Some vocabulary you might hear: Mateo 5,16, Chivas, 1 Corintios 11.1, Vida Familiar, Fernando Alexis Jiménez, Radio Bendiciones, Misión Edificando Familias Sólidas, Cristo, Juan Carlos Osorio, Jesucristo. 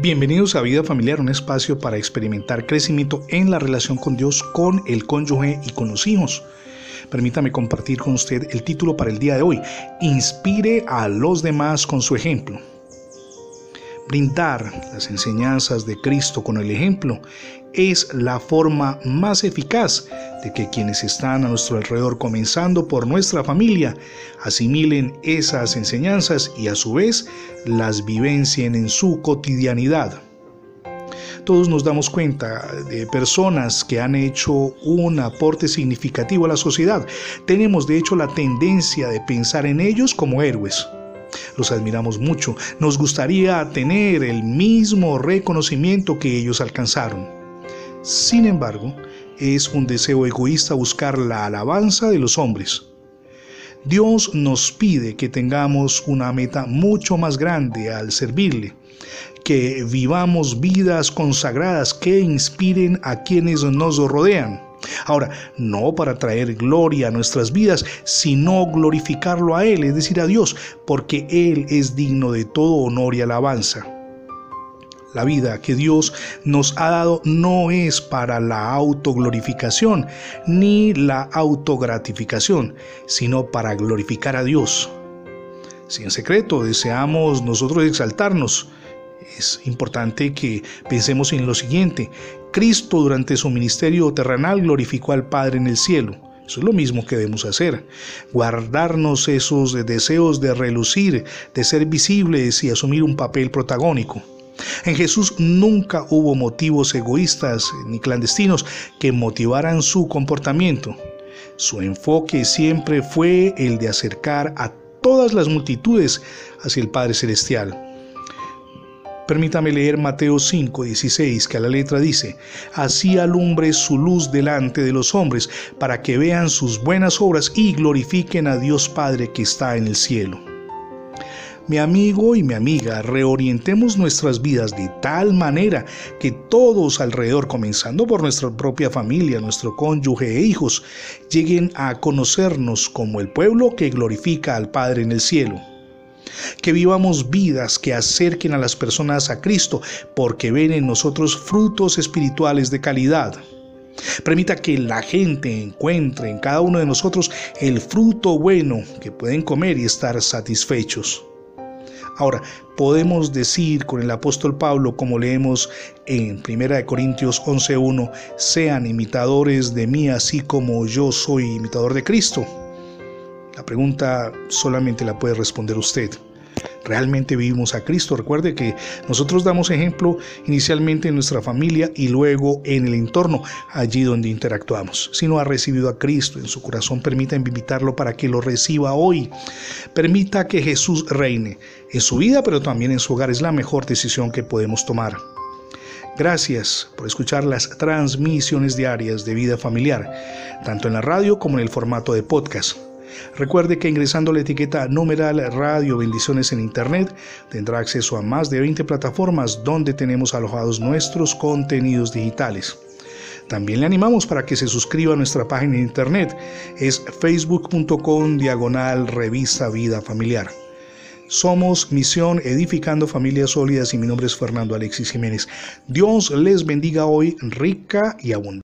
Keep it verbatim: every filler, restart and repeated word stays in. Bienvenidos a Vida Familiar, un espacio para experimentar crecimiento en la relación con Dios, con el cónyuge y con los hijos. Permítame compartir con usted el título para el día de hoy: Inspire a los demás con su ejemplo. Brindar las enseñanzas de Cristo con el ejemplo es la forma más eficaz de que quienes están a nuestro alrededor, comenzando por nuestra familia, asimilen esas enseñanzas y a su vez las vivencien en su cotidianidad. Todos nos damos cuenta de personas que han hecho un aporte significativo a la sociedad. Tenemos de hecho la tendencia de pensar en ellos como héroes. Los admiramos mucho, nos gustaría tener el mismo reconocimiento que ellos alcanzaron. Sin embargo, es un deseo egoísta buscar la alabanza de los hombres. Dios nos pide que tengamos una meta mucho más grande al servirle, que vivamos vidas consagradas que inspiren a quienes nos rodean. Ahora, no para traer gloria a nuestras vidas, sino glorificarlo a Él, es decir, a Dios, porque Él es digno de todo honor y alabanza. La vida que Dios nos ha dado no es para la autoglorificación ni la autogratificación, sino para glorificar a Dios. Si en secreto deseamos nosotros exaltarnos, es importante que pensemos en lo siguiente: Cristo durante su ministerio terrenal glorificó al Padre en el cielo. Eso es lo mismo que debemos hacer, guardarnos esos deseos de relucir, de ser visibles y asumir un papel protagónico. En Jesús nunca hubo motivos egoístas ni clandestinos que motivaran su comportamiento. Su enfoque siempre fue el de acercar a todas las multitudes hacia el Padre Celestial. Permítame leer Mateo cinco dieciséis, que a la letra dice: «Así alumbre su luz delante de los hombres, para que vean sus buenas obras y glorifiquen a Dios Padre que está en el cielo». Mi amigo y mi amiga, reorientemos nuestras vidas de tal manera que todos alrededor, comenzando por nuestra propia familia, nuestro cónyuge e hijos, lleguen a conocernos como el pueblo que glorifica al Padre en el cielo. Que vivamos vidas que acerquen a las personas a Cristo, porque ven en nosotros frutos espirituales de calidad. Permita que la gente encuentre en cada uno de nosotros el fruto bueno que pueden comer y estar satisfechos. Ahora, podemos decir con el apóstol Pablo, como leemos en primera de Corintios once uno, «Sean imitadores de mí, así como yo soy imitador de Cristo». La pregunta solamente la puede responder usted. ¿Realmente vivimos a Cristo? Recuerde que nosotros damos ejemplo inicialmente en nuestra familia y luego en el entorno, allí donde interactuamos. Si no ha recibido a Cristo en su corazón, permita invitarlo para que lo reciba hoy. Permita que Jesús reine en su vida, pero también en su hogar. Es la mejor decisión que podemos tomar. Gracias por escuchar las transmisiones diarias de Vida Familiar, tanto en la radio como en el formato de podcast. Recuerde que ingresando la etiqueta numeral Radio Bendiciones en Internet tendrá acceso a más de veinte plataformas donde tenemos alojados nuestros contenidos digitales. También le animamos para que se suscriba a nuestra página en Internet, es facebook.com diagonal revista Vida Familiar. Somos Misión Edificando Familias Sólidas y mi nombre es Fernando Alexis Jiménez. Dios les bendiga hoy rica y abundante.